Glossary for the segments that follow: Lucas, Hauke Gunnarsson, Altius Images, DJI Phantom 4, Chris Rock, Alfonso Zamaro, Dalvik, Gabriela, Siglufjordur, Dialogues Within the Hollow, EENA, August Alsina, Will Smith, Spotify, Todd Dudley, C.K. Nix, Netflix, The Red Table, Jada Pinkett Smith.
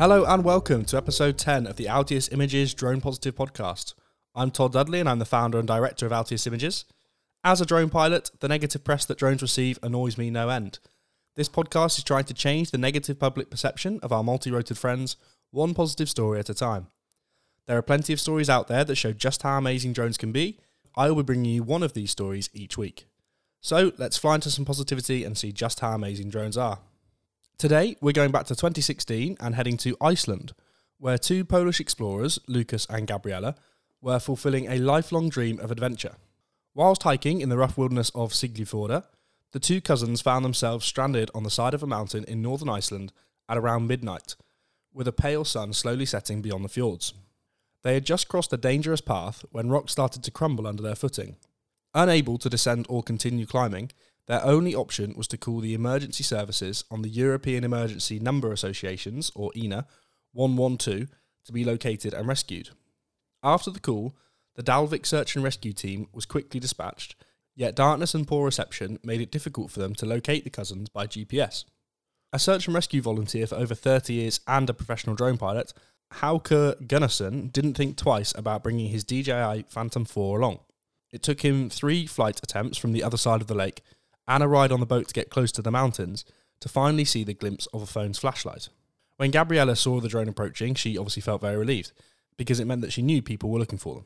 Hello and welcome to episode 10 of the Altius Images Drone Positive podcast. I'm Todd Dudley and I'm the founder and director of Altius Images. As a drone pilot, the negative press that drones receive annoys me no end. This podcast is trying to change the negative public perception of our multi-roted friends, one positive story at a time. There are plenty of stories out there that show just how amazing drones can be. I will be bringing you one of these stories each week. So let's fly into some positivity and see just how amazing drones are. Today, we're going back to 2016 and heading to Iceland, where two Polish explorers, Lucas and Gabriela, were fulfilling a lifelong dream of adventure. Whilst hiking in the rough wilderness of Siglufjordur, the two cousins found themselves stranded on the side of a mountain in northern Iceland at around midnight, with a pale sun slowly setting beyond the fjords. They had just crossed a dangerous path when rocks started to crumble under their footing. Unable to descend or continue climbing, their only option was to call the emergency services on the European Emergency Number Associations, or EENA, 112, to be located and rescued. After the call, the Dalvik search and rescue team was quickly dispatched, yet darkness and poor reception made it difficult for them to locate the cousins by GPS. A search and rescue volunteer for over 30 years and a professional drone pilot, Hauke Gunnarsson didn't think twice about bringing his DJI Phantom 4 along. It took him 3 flight attempts from the other side of the lake, and a ride on the boat to get close to the mountains to finally see the glimpse of a phone's flashlight. When Gabriela saw the drone approaching, she obviously felt very relieved, because it meant that she knew people were looking for them.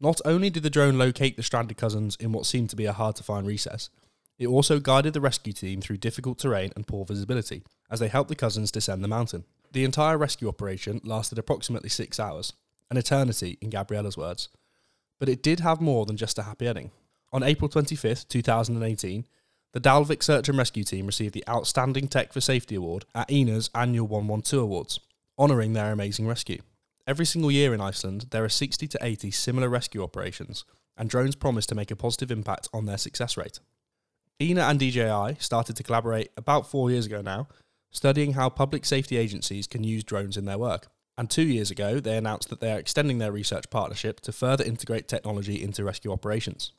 Not only did the drone locate the stranded cousins in what seemed to be a hard-to-find recess, it also guided the rescue team through difficult terrain and poor visibility, as they helped the cousins descend the mountain. The entire rescue operation lasted approximately 6 hours, an eternity in Gabriela's words. But it did have more than just a happy ending. On April 25th, 2018, the Dalvik Search and Rescue Team received the Outstanding Tech for Safety Award at EENA's annual 112 Awards, honouring their amazing rescue. Every single year in Iceland, there are 60 to 80 similar rescue operations, and drones promise to make a positive impact on their success rate. EENA and DJI started to collaborate about 4 years ago now, studying how public safety agencies can use drones in their work. And 2 years ago, they announced that they are extending their research partnership to further integrate technology into rescue operations.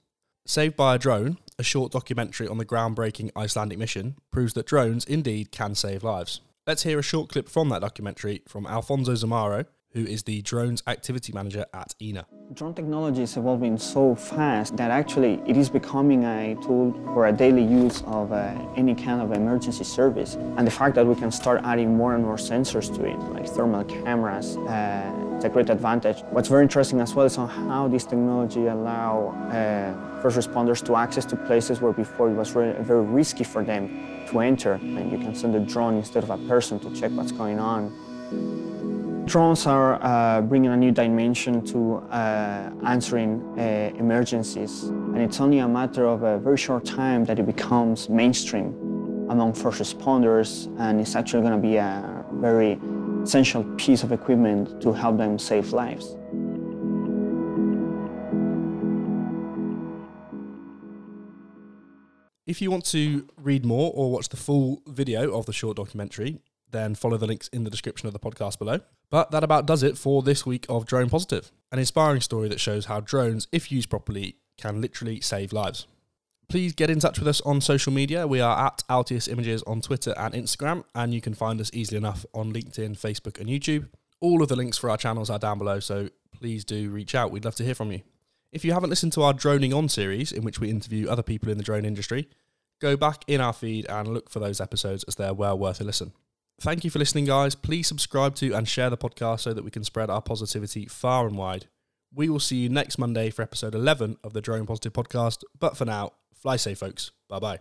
Saved by a Drone, a short documentary on the groundbreaking Icelandic mission, proves that drones indeed can save lives. Let's hear a short clip from that documentary from Alfonso Zamaro, who is the Drones Activity Manager at EENA. Drone technology is evolving so fast that actually it is becoming a tool for a daily use of any kind of emergency service. And the fact that we can start adding more and more sensors to it, like thermal cameras, it's a great advantage. What's very interesting as well is on how this technology allow first responders to access to places where before it was very risky for them to enter. And you can send a drone instead of a person to check what's going on. Drones are bringing a new dimension to answering emergencies. And it's only a matter of a very short time that it becomes mainstream among first responders, and it's actually going to be a very essential piece of equipment to help them save lives. If you want to read more or watch the full video of the short documentary, then follow the links in the description of the podcast below. But that about does it for this week of Drone Positive, an inspiring story that shows how drones, if used properly, can literally save lives. Please get in touch with us on social media. We are at Altius Images on Twitter and Instagram, and you can find us easily enough on LinkedIn, Facebook and YouTube. All of the links for our channels are down below, so please do reach out. We'd love to hear from you. If you haven't listened to our Droning On series, in which we interview other people in the drone industry, go back in our feed and look for those episodes, as they're well worth a listen. Thank you for listening, guys. Please subscribe to and share the podcast so that we can spread our positivity far and wide. We will see you next Monday for episode 11 of the Drone Positive podcast. But for now, fly safe, folks. Bye-bye.